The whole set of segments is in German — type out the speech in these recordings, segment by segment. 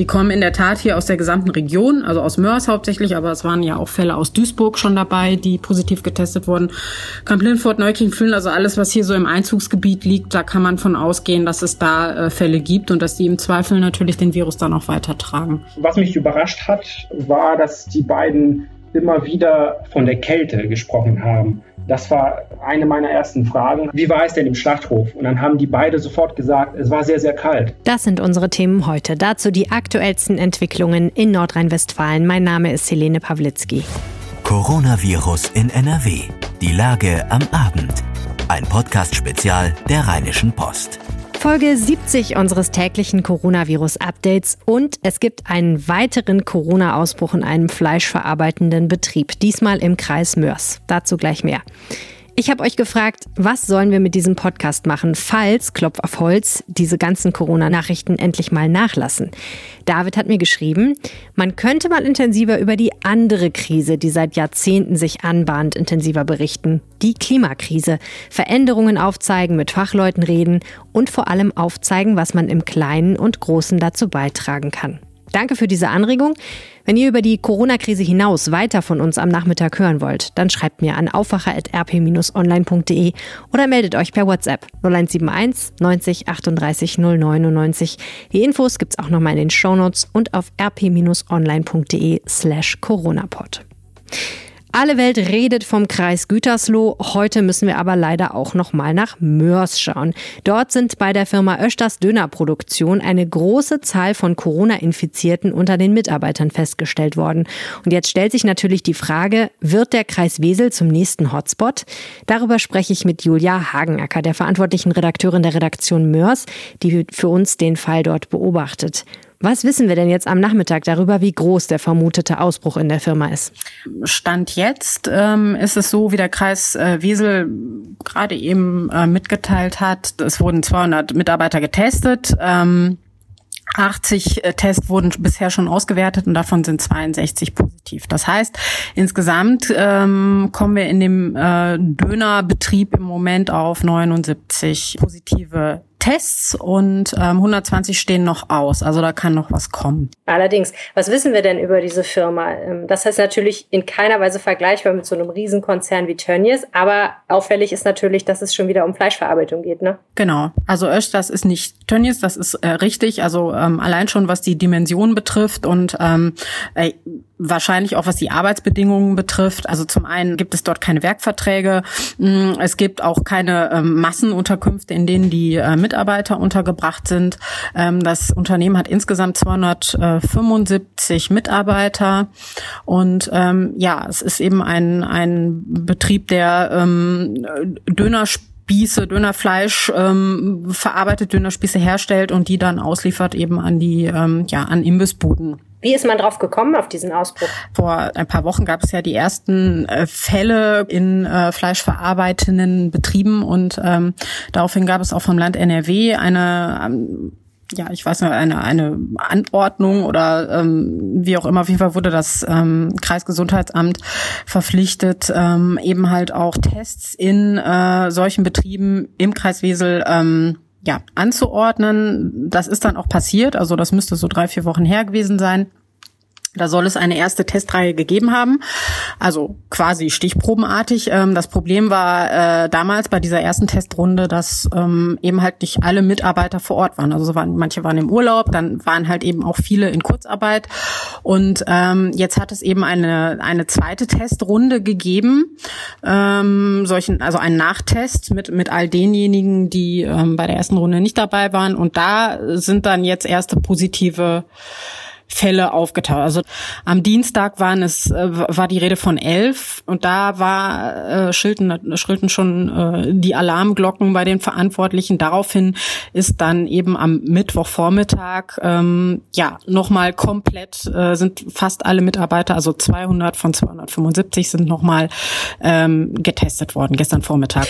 Die kommen in der Tat hier aus der gesamten Region, also aus Mörs hauptsächlich, aber es waren ja auch Fälle aus Duisburg schon dabei, die positiv getestet wurden. Kamp-Lintfort, Neukirchen-Vühlen, also alles, was hier so im Einzugsgebiet liegt, da kann man von ausgehen, dass es da Fälle gibt und dass die im Zweifel natürlich den Virus dann auch weitertragen. Was mich überrascht hat, war, dass die beiden immer wieder von der Kälte gesprochen haben. Das war eine meiner ersten Fragen. Wie war es denn im Schlachthof? Und dann haben die beide sofort gesagt, es war sehr, sehr kalt. Das sind unsere Themen heute. Dazu die aktuellsten Entwicklungen in Nordrhein-Westfalen. Mein Name ist Helene Pawlitzki. Coronavirus in NRW. Die Lage am Abend. Ein Podcast-Spezial der Rheinischen Post. Folge 70 unseres täglichen Coronavirus-Updates und es gibt einen weiteren Corona-Ausbruch in einem fleischverarbeitenden Betrieb, diesmal im Kreis Mörs. Dazu gleich mehr. Ich habe euch gefragt, was sollen wir mit diesem Podcast machen, falls, Klopf auf Holz, diese ganzen Corona-Nachrichten endlich mal nachlassen. David hat mir geschrieben, man könnte mal intensiver über die andere Krise, die seit Jahrzehnten sich anbahnt, intensiver berichten. Die Klimakrise. Veränderungen aufzeigen, mit Fachleuten reden und vor allem aufzeigen, was man im Kleinen und Großen dazu beitragen kann. Danke für diese Anregung. Wenn ihr über die Corona-Krise hinaus weiter von uns am Nachmittag hören wollt, dann schreibt mir an aufwacher@rp-online.de oder meldet euch per WhatsApp 0171 90 38 099. Die Infos gibt's auch nochmal in den Shownotes und auf rp-online.de/coronapod. Alle Welt redet vom Kreis Gütersloh. Heute müssen wir aber leider auch nochmal nach Mörs schauen. Dort sind bei der Firma Öschters Dönerproduktion eine große Zahl von Corona-Infizierten unter den Mitarbeitern festgestellt worden. Und jetzt stellt sich natürlich die Frage, wird der Kreis Wesel zum nächsten Hotspot? Darüber spreche ich mit Julia Hagenacker, der verantwortlichen Redakteurin der Redaktion Mörs, die für uns den Fall dort beobachtet. Was wissen wir denn jetzt am Nachmittag darüber, wie groß der vermutete Ausbruch in der Firma ist? Stand jetzt ist es so, wie der Kreis Wesel gerade eben mitgeteilt hat, es wurden 200 Mitarbeiter getestet. 80 Tests wurden bisher schon ausgewertet und davon sind 62 positiv. Das heißt, insgesamt kommen wir in dem Dönerbetrieb im Moment auf 79 positive Tests und 120 stehen noch aus. Also da kann noch was kommen. Allerdings, was wissen wir denn über diese Firma? Das ist natürlich in keiner Weise vergleichbar mit so einem Riesenkonzern wie Tönnies, aber auffällig ist natürlich, dass es schon wieder um Fleischverarbeitung geht, ne? Genau. Also Öschters ist nicht Tönnies, das ist richtig. Also allein schon, was die Dimension betrifft und wahrscheinlich auch, was die Arbeitsbedingungen betrifft. Also zum einen gibt es dort keine Werkverträge. Es gibt auch keine Massenunterkünfte, in denen die Mitarbeiter untergebracht sind. Das Unternehmen hat insgesamt 275 Mitarbeiter. Und ja, es ist eben ein Betrieb, der Dönerfleisch verarbeitet, Dönerspieße herstellt und die dann ausliefert eben an die an Imbissbuden. Wie ist man drauf gekommen, auf diesen Ausbruch? Vor ein paar Wochen gab es ja die ersten Fälle in fleischverarbeitenden Betrieben und daraufhin gab es auch vom Land NRW eine Anordnung oder wie auch immer. Auf jeden Fall wurde das Kreisgesundheitsamt verpflichtet, eben halt auch Tests in solchen Betrieben im Kreis Wesel anzuordnen. Das ist dann auch passiert. Also das müsste so 3-4 Wochen her gewesen sein. Da soll es eine erste Testreihe gegeben haben, also quasi stichprobenartig. Das Problem war damals bei dieser ersten Testrunde, dass eben halt nicht alle Mitarbeiter vor Ort waren. Also manche waren im Urlaub, dann waren halt eben auch viele in Kurzarbeit. Und jetzt hat es eben eine zweite Testrunde gegeben, also einen Nachtest mit all denjenigen, die bei der ersten Runde nicht dabei waren. Und da sind dann jetzt erste positive Fälle aufgetaucht. Also am Dienstag war die Rede von 11 und da schrillten schon die Alarmglocken bei den Verantwortlichen. Daraufhin ist dann eben am Mittwochvormittag nochmal komplett sind fast alle Mitarbeiter, also 200 von 275 sind nochmal getestet worden gestern Vormittag.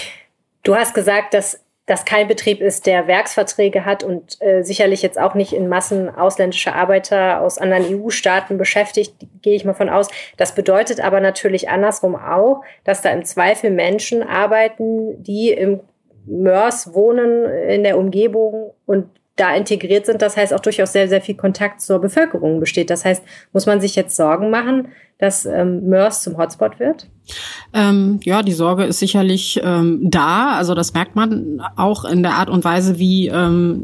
Du hast gesagt, dass das kein Betrieb ist, der Werksverträge hat und sicherlich jetzt auch nicht in Massen ausländische Arbeiter aus anderen EU-Staaten beschäftigt, gehe ich mal von aus. Das bedeutet aber natürlich andersrum auch, dass da im Zweifel Menschen arbeiten, die im Mörs wohnen, in der Umgebung und da integriert sind. Das heißt, auch durchaus sehr, sehr viel Kontakt zur Bevölkerung besteht. Das heißt, muss man sich jetzt Sorgen machen, dass Mörs zum Hotspot wird? Ja, die Sorge ist sicherlich da. Also das merkt man auch in der Art und Weise, wie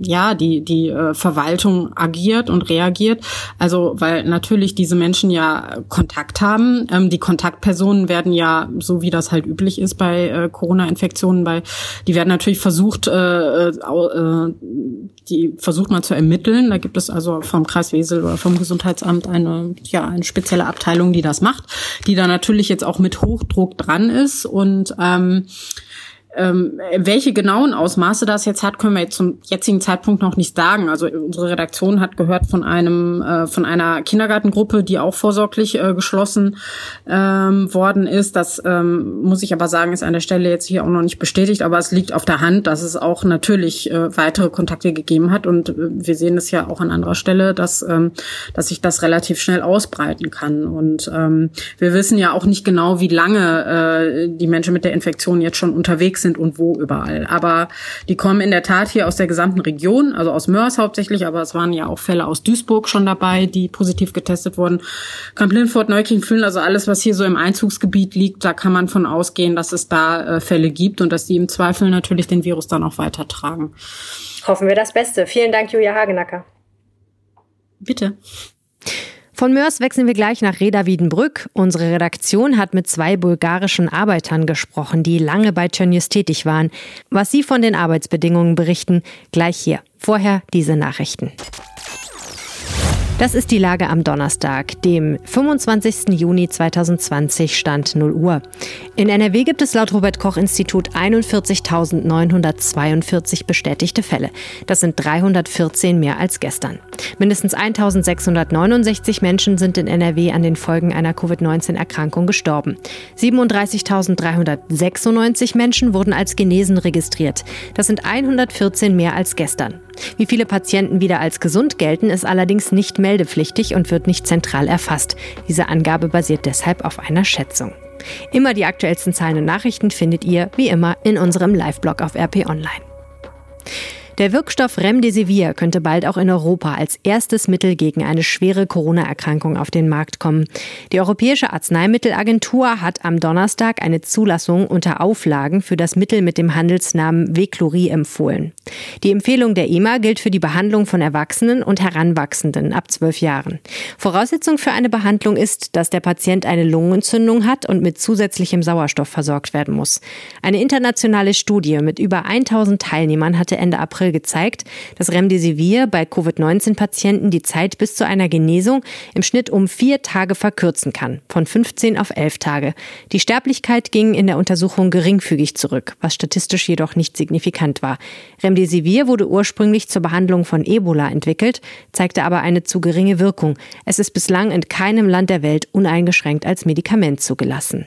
die Verwaltung agiert und reagiert. Also weil natürlich diese Menschen ja Kontakt haben. Die Kontaktpersonen werden ja, so wie das halt üblich ist bei Corona-Infektionen, die werden natürlich versucht man zu ermitteln. Da gibt es also vom Kreis Wesel oder vom Gesundheitsamt eine spezielle Abteilung, die das macht, die da natürlich jetzt auch mit Hochdruck dran ist. Und welche genauen Ausmaße das jetzt hat, können wir jetzt zum jetzigen Zeitpunkt noch nicht sagen. Also unsere Redaktion hat gehört von einer Kindergartengruppe, die auch vorsorglich geschlossen worden ist. Das muss ich aber sagen, ist an der Stelle jetzt hier auch noch nicht bestätigt. Aber es liegt auf der Hand, dass es auch natürlich weitere Kontakte gegeben hat. Und wir sehen es ja auch an anderer Stelle, dass sich das relativ schnell ausbreiten kann. Und wir wissen ja auch nicht genau, wie lange die Menschen mit der Infektion jetzt schon unterwegs sind und wo überall. Aber die kommen in der Tat hier aus der gesamten Region, also aus Mörs hauptsächlich, aber es waren ja auch Fälle aus Duisburg schon dabei, die positiv getestet wurden. Kamp-Lintfort, Neukirchen-Vühlen, also alles, was hier so im Einzugsgebiet liegt, da kann man von ausgehen, dass es da Fälle gibt und dass die im Zweifel natürlich den Virus dann auch weitertragen. Hoffen wir das Beste. Vielen Dank, Julia Hagenacker. Bitte. Von Mörs wechseln wir gleich nach Rheda-Wiedenbrück. Unsere Redaktion hat mit 2 bulgarischen Arbeitern gesprochen, die lange bei Tönnies tätig waren. Was sie von den Arbeitsbedingungen berichten, gleich hier. Vorher diese Nachrichten. Das ist die Lage am Donnerstag, dem 25. Juni 2020, Stand 0 Uhr. In NRW gibt es laut Robert-Koch-Institut 41.942 bestätigte Fälle. Das sind 314 mehr als gestern. Mindestens 1.669 Menschen sind in NRW an den Folgen einer Covid-19-Erkrankung gestorben. 37.396 Menschen wurden als genesen registriert. Das sind 114 mehr als gestern. Wie viele Patienten wieder als gesund gelten, ist allerdings nicht meldepflichtig und wird nicht zentral erfasst. Diese Angabe basiert deshalb auf einer Schätzung. Immer die aktuellsten Zahlen und Nachrichten findet ihr, wie immer, in unserem Live-Blog auf RP Online. Der Wirkstoff Remdesivir könnte bald auch in Europa als erstes Mittel gegen eine schwere Corona-Erkrankung auf den Markt kommen. Die Europäische Arzneimittelagentur hat am Donnerstag eine Zulassung unter Auflagen für das Mittel mit dem Handelsnamen Veklury empfohlen. Die Empfehlung der EMA gilt für die Behandlung von Erwachsenen und Heranwachsenden ab 12 Jahren. Voraussetzung für eine Behandlung ist, dass der Patient eine Lungenentzündung hat und mit zusätzlichem Sauerstoff versorgt werden muss. Eine internationale Studie mit über 1000 Teilnehmern hatte Ende April gezeigt, dass Remdesivir bei Covid-19-Patienten die Zeit bis zu einer Genesung im Schnitt um 4 Tage verkürzen kann, von 15 auf 11 Tage. Die Sterblichkeit ging in der Untersuchung geringfügig zurück, was statistisch jedoch nicht signifikant war. Remdesivir wurde ursprünglich zur Behandlung von Ebola entwickelt, zeigte aber eine zu geringe Wirkung. Es ist bislang in keinem Land der Welt uneingeschränkt als Medikament zugelassen.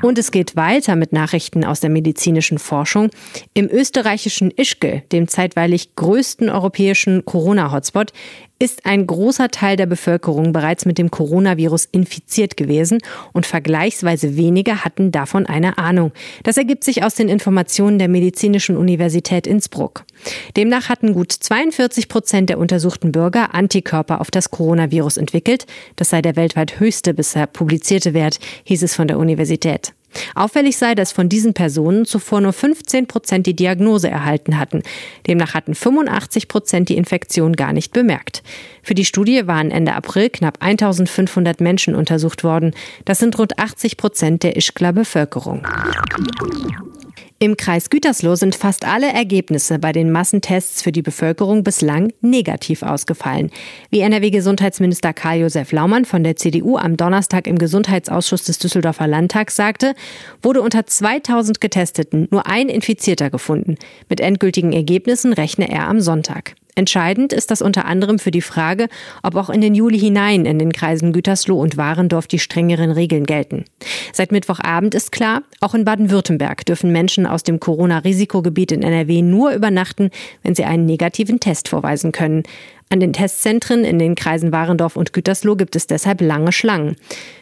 Und es geht weiter mit Nachrichten aus der medizinischen Forschung. Im österreichischen Ischgl, dem zeitweilig größten europäischen Corona-Hotspot, ist ein großer Teil der Bevölkerung bereits mit dem Coronavirus infiziert gewesen und vergleichsweise wenige hatten davon eine Ahnung. Das ergibt sich aus den Informationen der Medizinischen Universität Innsbruck. Demnach hatten gut 42% der untersuchten Bürger Antikörper auf das Coronavirus entwickelt. Das sei der weltweit höchste bisher publizierte Wert, hieß es von der Universität. Auffällig sei, dass von diesen Personen zuvor nur 15% die Diagnose erhalten hatten. Demnach hatten 85% die Infektion gar nicht bemerkt. Für die Studie waren Ende April knapp 1.500 Menschen untersucht worden. Das sind rund 80% der Ischgler Bevölkerung. Im Kreis Gütersloh sind fast alle Ergebnisse bei den Massentests für die Bevölkerung bislang negativ ausgefallen. Wie NRW-Gesundheitsminister Karl-Josef Laumann von der CDU am Donnerstag im Gesundheitsausschuss des Düsseldorfer Landtags sagte, wurde unter 2000 Getesteten nur ein Infizierter gefunden. Mit endgültigen Ergebnissen rechne er am Sonntag. Entscheidend ist das unter anderem für die Frage, ob auch in den Juli hinein in den Kreisen Gütersloh und Warendorf die strengeren Regeln gelten. Seit Mittwochabend ist klar, auch in Baden-Württemberg dürfen Menschen aus dem Corona-Risikogebiet in NRW nur übernachten, wenn sie einen negativen Test vorweisen können. An den Testzentren in den Kreisen Warendorf und Gütersloh gibt es deshalb lange Schlangen.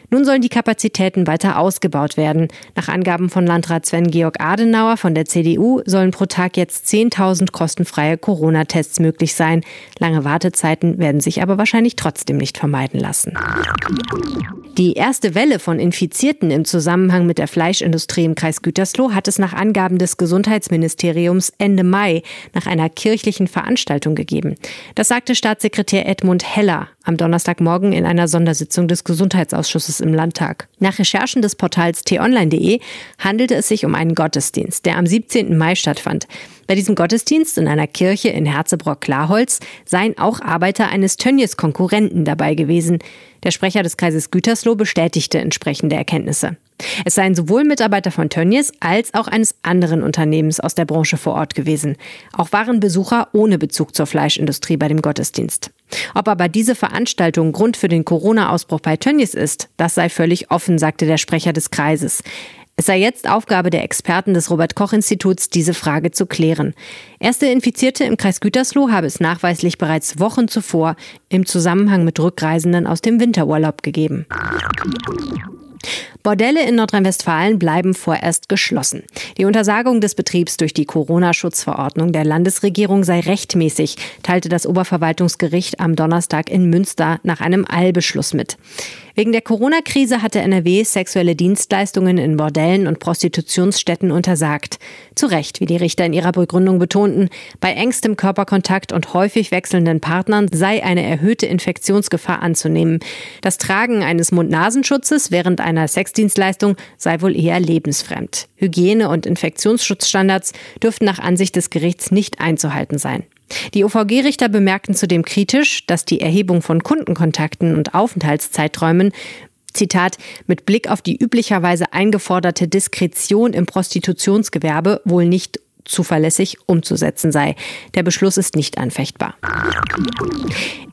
Nun sollen die Kapazitäten weiter ausgebaut werden. Nach Angaben von Landrat Sven-Georg Adenauer von der CDU sollen pro Tag jetzt 10.000 kostenfreie Corona-Tests möglich sein. Lange Wartezeiten werden sich aber wahrscheinlich trotzdem nicht vermeiden lassen. Die erste Welle von Infizierten im Zusammenhang mit der Fleischindustrie im Kreis Gütersloh hat es nach Angaben des Gesundheitsministeriums Ende Mai nach einer kirchlichen Veranstaltung gegeben. Das sagte Staatssekretär Edmund Heller am Donnerstagmorgen in einer Sondersitzung des Gesundheitsausschusses im Landtag. Nach Recherchen des Portals t-online.de handelte es sich um einen Gottesdienst, der am 17. Mai stattfand. Bei diesem Gottesdienst in einer Kirche in Herzebrock-Klarholz seien auch Arbeiter eines Tönnies-Konkurrenten dabei gewesen. Der Sprecher des Kreises Gütersloh bestätigte entsprechende Erkenntnisse. Es seien sowohl Mitarbeiter von Tönnies als auch eines anderen Unternehmens aus der Branche vor Ort gewesen. Auch waren Besucher ohne Bezug zur Fleischindustrie bei dem Gottesdienst. Ob aber diese Veranstaltung Grund für den Corona-Ausbruch bei Tönnies ist, das sei völlig offen, sagte der Sprecher des Kreises. Es sei jetzt Aufgabe der Experten des Robert-Koch-Instituts, diese Frage zu klären. Erste Infizierte im Kreis Gütersloh habe es nachweislich bereits Wochen zuvor im Zusammenhang mit Rückreisenden aus dem Winterurlaub gegeben. Bordelle in Nordrhein-Westfalen bleiben vorerst geschlossen. Die Untersagung des Betriebs durch die Corona-Schutzverordnung der Landesregierung sei rechtmäßig, teilte das Oberverwaltungsgericht am Donnerstag in Münster nach einem Eilbeschluss mit. Wegen der Corona-Krise hatte NRW sexuelle Dienstleistungen in Bordellen und Prostitutionsstätten untersagt. Zu Recht, wie die Richter in ihrer Begründung betonten, bei engstem Körperkontakt und häufig wechselnden Partnern sei eine erhöhte Infektionsgefahr anzunehmen. Das Tragen eines Mund-Nasen-Schutzes während einer Sexdienstleistung sei wohl eher lebensfremd. Hygiene- und Infektionsschutzstandards dürften nach Ansicht des Gerichts nicht einzuhalten sein. Die OVG-Richter bemerkten zudem kritisch, dass die Erhebung von Kundenkontakten und Aufenthaltszeiträumen, Zitat, mit Blick auf die üblicherweise eingeforderte Diskretion im Prostitutionsgewerbe wohl nicht zuverlässig umzusetzen sei. Der Beschluss ist nicht anfechtbar.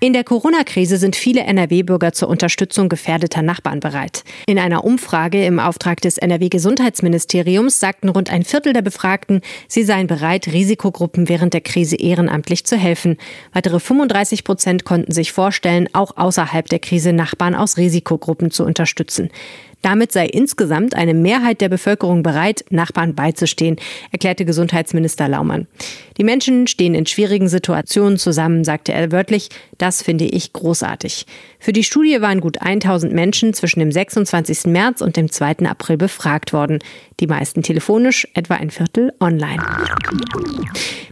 In der Corona-Krise sind viele NRW-Bürger zur Unterstützung gefährdeter Nachbarn bereit. In einer Umfrage im Auftrag des NRW-Gesundheitsministeriums sagten rund ein Viertel der Befragten, sie seien bereit, Risikogruppen während der Krise ehrenamtlich zu helfen. Weitere 35% konnten sich vorstellen, auch außerhalb der Krise Nachbarn aus Risikogruppen zu unterstützen. Damit sei insgesamt eine Mehrheit der Bevölkerung bereit, Nachbarn beizustehen, erklärte Gesundheitsminister Laumann. Die Menschen stehen in schwierigen Situationen zusammen, sagte er wörtlich. Das finde ich großartig. Für die Studie waren gut 1.000 Menschen zwischen dem 26. März und dem 2. April befragt worden. Die meisten telefonisch, etwa ein Viertel online.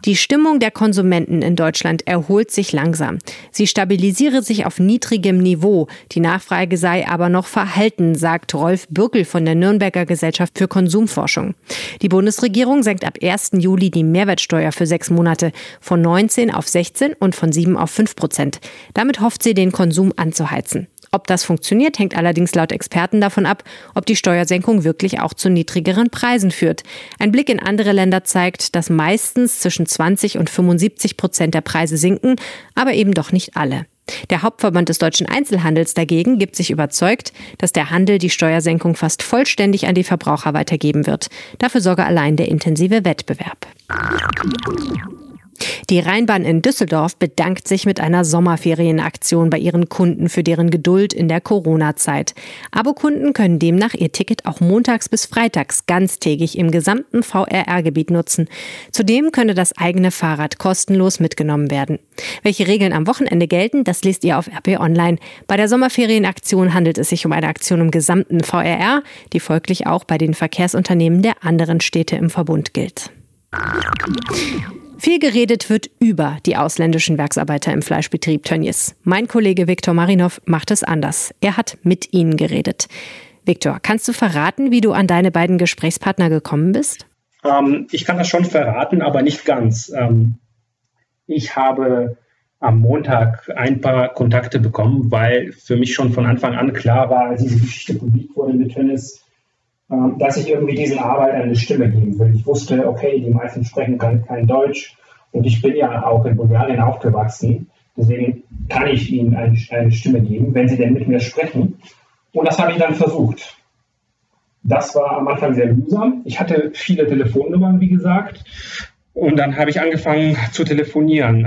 Die Stimmung der Konsumenten in Deutschland erholt sich langsam. Sie stabilisiere sich auf niedrigem Niveau. Die Nachfrage sei aber noch verhalten, sagt Rolf Bürkel von der Nürnberger Gesellschaft für Konsumforschung. Die Bundesregierung senkt ab 1. Juli die Mehrwertsteuer für 6 Monate von 19 auf 16 und von 7 auf 5%. Damit hofft sie, den Konsum anzuheizen. Ob das funktioniert, hängt allerdings laut Experten davon ab, ob die Steuersenkung wirklich auch zu niedrigeren Preisen führt. Ein Blick in andere Länder zeigt, dass meistens zwischen 20 und 75% der Preise sinken, aber eben doch nicht alle. Der Hauptverband des deutschen Einzelhandels dagegen gibt sich überzeugt, dass der Handel die Steuersenkung fast vollständig an die Verbraucher weitergeben wird. Dafür sorge allein der intensive Wettbewerb. Die Rheinbahn in Düsseldorf bedankt sich mit einer Sommerferienaktion bei ihren Kunden für deren Geduld in der Corona-Zeit. Abokunden können demnach ihr Ticket auch montags bis freitags ganztägig im gesamten VRR-Gebiet nutzen. Zudem könne das eigene Fahrrad kostenlos mitgenommen werden. Welche Regeln am Wochenende gelten, das lest ihr auf RP Online. Bei der Sommerferienaktion handelt es sich um eine Aktion im gesamten VRR, die folglich auch bei den Verkehrsunternehmen der anderen Städte im Verbund gilt. Viel geredet wird über die ausländischen Werksarbeiter im Fleischbetrieb Tönnies. Mein Kollege Viktor Marinov macht es anders. Er hat mit ihnen geredet. Viktor, kannst du verraten, wie du an deine beiden Gesprächspartner gekommen bist? Ich kann das schon verraten, aber nicht ganz. Ich habe am Montag ein paar Kontakte bekommen, weil für mich schon von Anfang an klar war, als diese Geschichte publik wurde mit Tönnies, dass ich irgendwie diesen Arbeitern eine Stimme geben will. Ich wusste, okay, die meisten sprechen kein Deutsch und ich bin ja auch in Bulgarien aufgewachsen. Deswegen kann ich ihnen eine Stimme geben, wenn sie denn mit mir sprechen. Und das habe ich dann versucht. Das war am Anfang sehr mühsam. Ich hatte viele Telefonnummern, wie gesagt. Und dann habe ich angefangen zu telefonieren.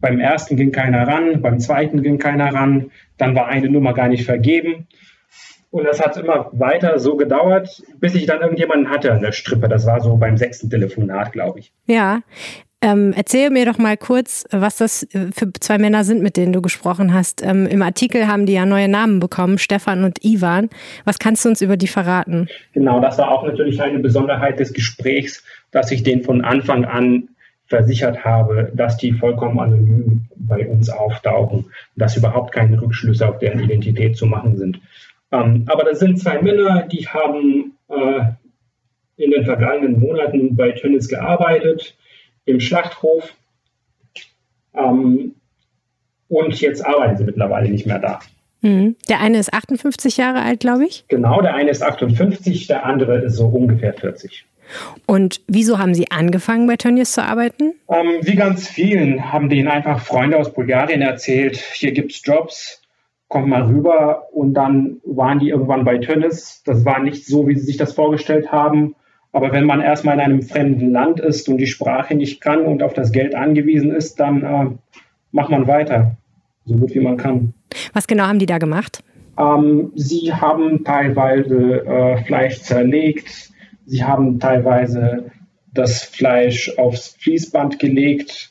Beim ersten ging keiner ran, beim zweiten ging keiner ran, dann war eine Nummer gar nicht vergeben. Und das hat immer weiter so gedauert, bis ich dann irgendjemanden hatte an der Strippe. Das war so beim 6. Telefonat, glaube ich. Ja, erzähl mir doch mal kurz, was das für zwei Männer sind, mit denen du gesprochen hast. Im Artikel haben die ja neue Namen bekommen, Stefan und Ivan. Was kannst du uns über die verraten? Genau, das war auch natürlich eine Besonderheit des Gesprächs, dass ich denen von Anfang an versichert habe, dass die vollkommen anonym bei uns auftauchen, dass überhaupt keine Rückschlüsse auf deren Identität zu machen sind. Aber das sind zwei Männer, die haben in den vergangenen Monaten bei Tönnies gearbeitet, im Schlachthof. Und jetzt arbeiten sie mittlerweile nicht mehr da. Mhm. Der eine ist 58 Jahre alt, glaube ich. Genau, der eine ist 58, der andere ist so ungefähr 40. Und wieso haben Sie angefangen, bei Tönnies zu arbeiten? Wie ganz vielen haben denen einfach Freunde aus Bulgarien erzählt, hier gibt es Jobs, kommt mal rüber. Und dann waren die irgendwann bei Tönnies. Das war nicht so, wie sie sich das vorgestellt haben. Aber wenn man erstmal in einem fremden Land ist und die Sprache nicht kann und auf das Geld angewiesen ist, dann macht man weiter, so gut wie man kann. Was genau haben die da gemacht? Sie haben teilweise Fleisch zerlegt. Sie haben teilweise das Fleisch aufs Fließband gelegt,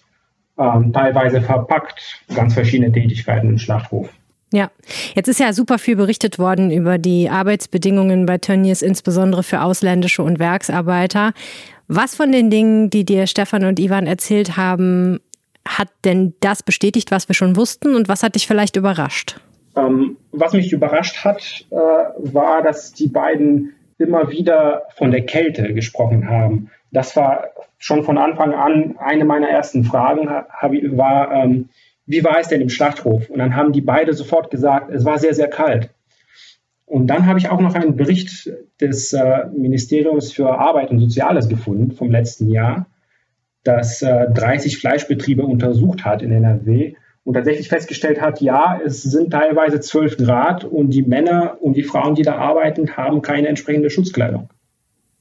teilweise verpackt, ganz verschiedene Tätigkeiten im Schlachthof. Ja, jetzt ist ja super viel berichtet worden über die Arbeitsbedingungen bei Tönnies, insbesondere für ausländische und Werksarbeiter. Was von den Dingen, die dir Stefan und Ivan erzählt haben, hat denn das bestätigt, was wir schon wussten, und was hat dich vielleicht überrascht? Was mich überrascht hat, war, dass die beiden immer wieder von der Kälte gesprochen haben. Das war schon von Anfang an eine meiner ersten Fragen, war, wie war es denn im Schlachthof? Und dann haben die beide sofort gesagt, es war sehr, sehr kalt. Und dann habe ich auch noch einen Bericht des Ministeriums für Arbeit und Soziales gefunden vom letzten Jahr, das 30 Fleischbetriebe untersucht hat in NRW und tatsächlich festgestellt hat, ja, es sind teilweise 12 Grad und die Männer und die Frauen, die da arbeiten, haben keine entsprechende Schutzkleidung.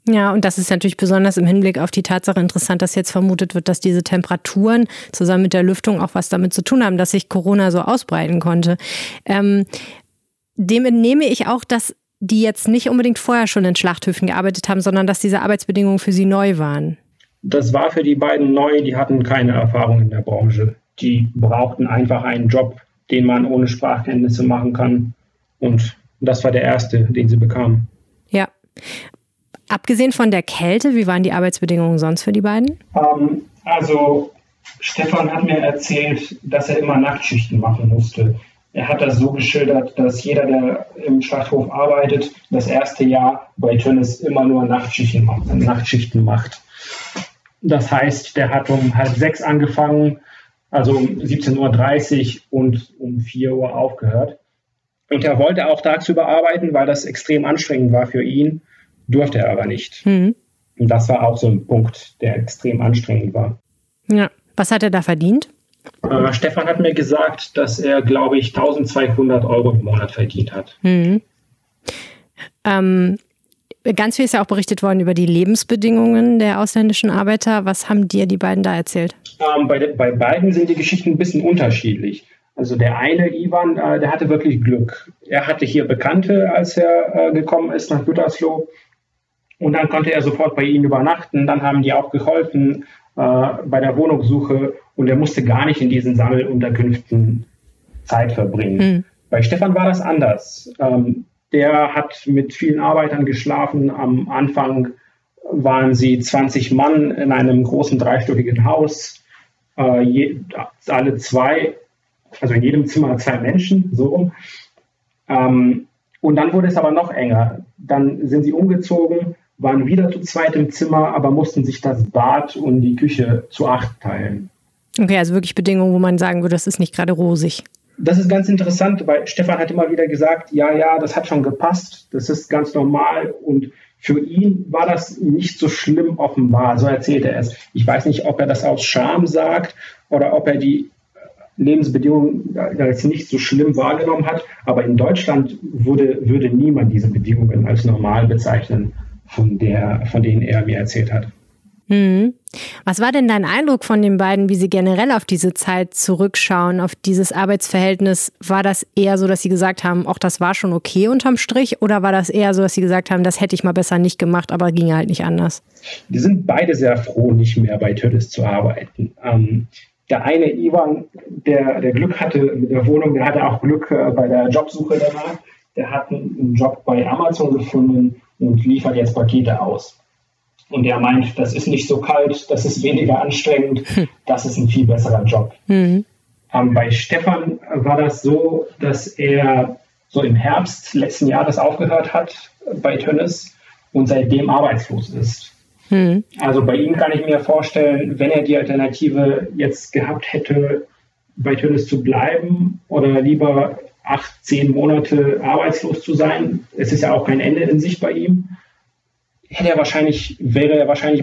Ja, und das ist natürlich besonders im Hinblick auf die Tatsache interessant, dass jetzt vermutet wird, dass diese Temperaturen zusammen mit der Lüftung auch was damit zu tun haben, dass sich Corona so ausbreiten konnte. Dem entnehme ich auch, dass die jetzt nicht unbedingt vorher schon in Schlachthöfen gearbeitet haben, sondern dass diese Arbeitsbedingungen für sie neu waren. Das war für die beiden neu, die hatten keine Erfahrung in der Branche. Die brauchten einfach einen Job, den man ohne Sprachkenntnisse machen kann. Und das war der erste, den sie bekamen. Ja. Abgesehen von der Kälte, wie waren die Arbeitsbedingungen sonst für die beiden? Also Stefan hat mir erzählt, dass er immer Nachtschichten machen musste. Er hat das so geschildert, dass jeder, der im Schlachthof arbeitet, das erste Jahr bei Tönnies immer nur Nachtschichten macht. Das heißt, der hat um 5:30 angefangen, also um 17:30 Uhr und um 4 Uhr aufgehört. Und er wollte auch tagsüber arbeiten, weil das extrem anstrengend war für ihn. Durfte er aber nicht. Mhm. Und das war auch so ein Punkt, der extrem anstrengend war. Ja, was hat er da verdient? Stefan hat mir gesagt, dass er, glaube ich, 1.200 € im Monat verdient hat. Mhm. Ganz viel ist ja auch berichtet worden über die Lebensbedingungen der ausländischen Arbeiter. Was haben dir die beiden da erzählt? Bei beiden sind die Geschichten ein bisschen unterschiedlich. Also der eine, Ivan, der hatte wirklich Glück. Er hatte hier Bekannte, als er gekommen ist nach Gütersloh. Und dann konnte er sofort bei ihnen übernachten. Dann haben die auch geholfen bei der Wohnungssuche. Und er musste gar nicht in diesen Sammelunterkünften Zeit verbringen. Hm. Bei Stefan war das anders. Der hat mit vielen Arbeitern geschlafen. Am Anfang waren sie 20 Mann in einem großen 3-stöckigen Haus. In jedem Zimmer 2 Menschen, so rum. Und dann wurde es aber noch enger. Dann sind sie umgezogen, waren wieder zu zweit im Zimmer, aber mussten sich das Bad und die Küche zu 8 teilen. Okay, also wirklich Bedingungen, wo man sagen würde, das ist nicht gerade rosig. Das ist ganz interessant, weil Stefan hat immer wieder gesagt, ja, das hat schon gepasst, das ist ganz normal, und für ihn war das nicht so schlimm offenbar, so erzählt er es. Ich weiß nicht, ob er das aus Scham sagt oder ob er die Lebensbedingungen als nicht so schlimm wahrgenommen hat, aber in Deutschland würde niemand diese Bedingungen als normal bezeichnen, von denen er mir erzählt hat. Was war denn dein Eindruck von den beiden, wie sie generell auf diese Zeit zurückschauen, auf dieses Arbeitsverhältnis? War das eher so, dass sie gesagt haben, ach, das war schon okay unterm Strich? Oder war das eher so, dass sie gesagt haben, das hätte ich mal besser nicht gemacht, aber ging halt nicht anders? Wir sind beide sehr froh, nicht mehr bei Tönnies zu arbeiten. Der eine, Ivan, der Glück hatte mit der Wohnung, der hatte auch Glück bei der Jobsuche danach. Der hat einen Job bei Amazon gefunden und liefert jetzt Pakete aus. Und er meint, das ist nicht so kalt, das ist weniger anstrengend, das ist ein viel besserer Job. Mhm. Bei Stefan war das so, dass er so im Herbst letzten Jahres aufgehört hat bei Tönnies und seitdem arbeitslos ist. Mhm. Also bei ihm kann ich mir vorstellen, wenn er die Alternative jetzt gehabt hätte, bei Tönnies zu bleiben oder lieber 8, 10 Monate arbeitslos zu sein, es ist ja auch kein Ende in sich bei ihm, wäre er wahrscheinlich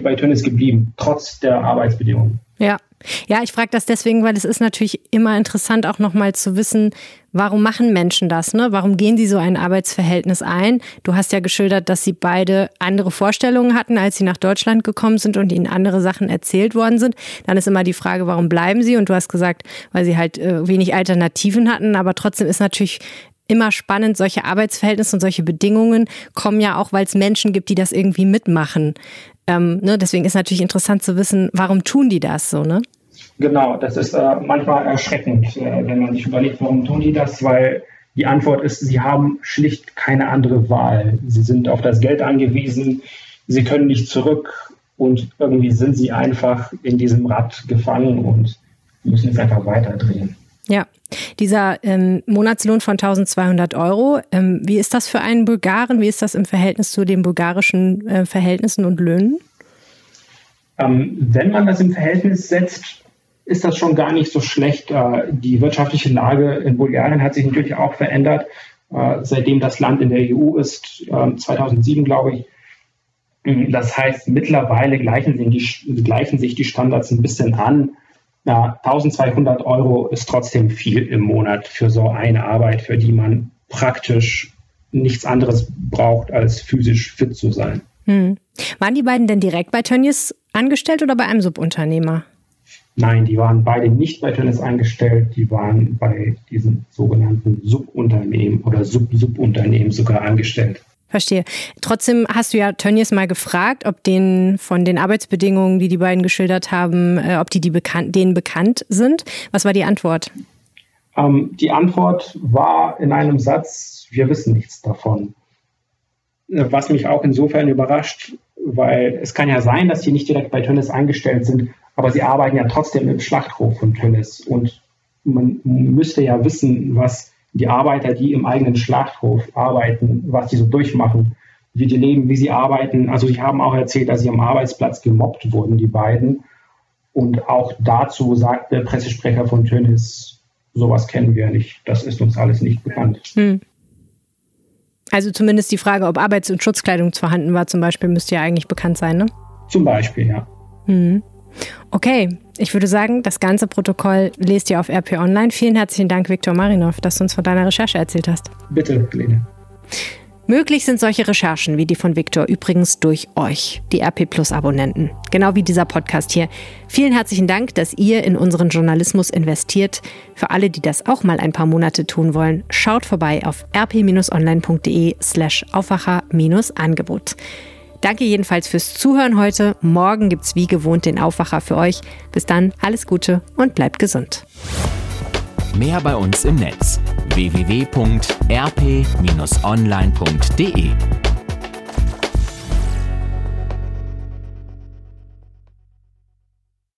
bei Tönnies geblieben, trotz der Arbeitsbedingungen. Ja, ich frage das deswegen, weil es ist natürlich immer interessant, auch nochmal zu wissen, warum machen Menschen das, ne? Warum gehen sie so ein Arbeitsverhältnis ein? Du hast ja geschildert, dass sie beide andere Vorstellungen hatten, als sie nach Deutschland gekommen sind und ihnen andere Sachen erzählt worden sind. Dann ist immer die Frage, warum bleiben sie? Und du hast gesagt, weil sie halt wenig Alternativen hatten, aber trotzdem ist natürlich immer spannend, solche Arbeitsverhältnisse und solche Bedingungen kommen ja auch, weil es Menschen gibt, die das irgendwie mitmachen. Deswegen ist natürlich interessant zu wissen, warum tun die das so, ne? Genau, das ist manchmal erschreckend, wenn man sich überlegt, warum tun die das, weil die Antwort ist, sie haben schlicht keine andere Wahl. Sie sind auf das Geld angewiesen, sie können nicht zurück und irgendwie sind sie einfach in diesem Rad gefangen und müssen es einfach weiterdrehen. Ja, dieser Monatslohn von 1.200 €, wie ist das für einen Bulgaren? Wie ist das im Verhältnis zu den bulgarischen Verhältnissen und Löhnen? Wenn man das im Verhältnis setzt, ist das schon gar nicht so schlecht. Die wirtschaftliche Lage in Bulgarien hat sich natürlich auch verändert, seitdem das Land in der EU ist, 2007, glaube ich. Das heißt, mittlerweile gleichen sich die Standards ein bisschen an. Ja, 1.200 € ist trotzdem viel im Monat für so eine Arbeit, für die man praktisch nichts anderes braucht, als physisch fit zu sein. Hm. Waren die beiden denn direkt bei Tönnies angestellt oder bei einem Subunternehmer? Nein, die waren beide nicht bei Tönnies angestellt. Die waren bei diesem sogenannten Subunternehmen oder Subunternehmen sogar angestellt. Verstehe. Trotzdem hast du ja Tönnies mal gefragt, ob denen von den Arbeitsbedingungen, die die beiden geschildert haben, ob denen bekannt sind. Was war die Antwort? Die Antwort war in einem Satz, wir wissen nichts davon. Was mich auch insofern überrascht, weil es kann ja sein, dass die nicht direkt bei Tönnies eingestellt sind, aber sie arbeiten ja trotzdem im Schlachthof von Tönnies. Und man müsste ja wissen, was die Arbeiter, die im eigenen Schlachthof arbeiten, was die so durchmachen, wie die leben, wie sie arbeiten. Also sie haben auch erzählt, dass sie am Arbeitsplatz gemobbt wurden, die beiden. Und auch dazu sagt der Pressesprecher von Tönnies, sowas kennen wir nicht, das ist uns alles nicht bekannt. Hm. Also zumindest die Frage, ob Arbeits- und Schutzkleidung vorhanden war zum Beispiel, müsste ja eigentlich bekannt sein, ne? Zum Beispiel, ja. Hm. Okay, ich würde sagen, das ganze Protokoll lest ihr auf RP Online. Vielen herzlichen Dank, Viktor Marinov, dass du uns von deiner Recherche erzählt hast. Bitte, Helene. Möglich sind solche Recherchen wie die von Viktor übrigens durch euch, die RP Plus Abonnenten. Genau wie dieser Podcast hier. Vielen herzlichen Dank, dass ihr in unseren Journalismus investiert. Für alle, die das auch mal ein paar Monate tun wollen, schaut vorbei auf rp-online.de/Aufwacher-Angebot. Danke jedenfalls fürs Zuhören heute. Morgen gibt's wie gewohnt den Aufwacher für euch. Bis dann, alles Gute und bleibt gesund. Mehr bei uns im Netz www.rp-online.de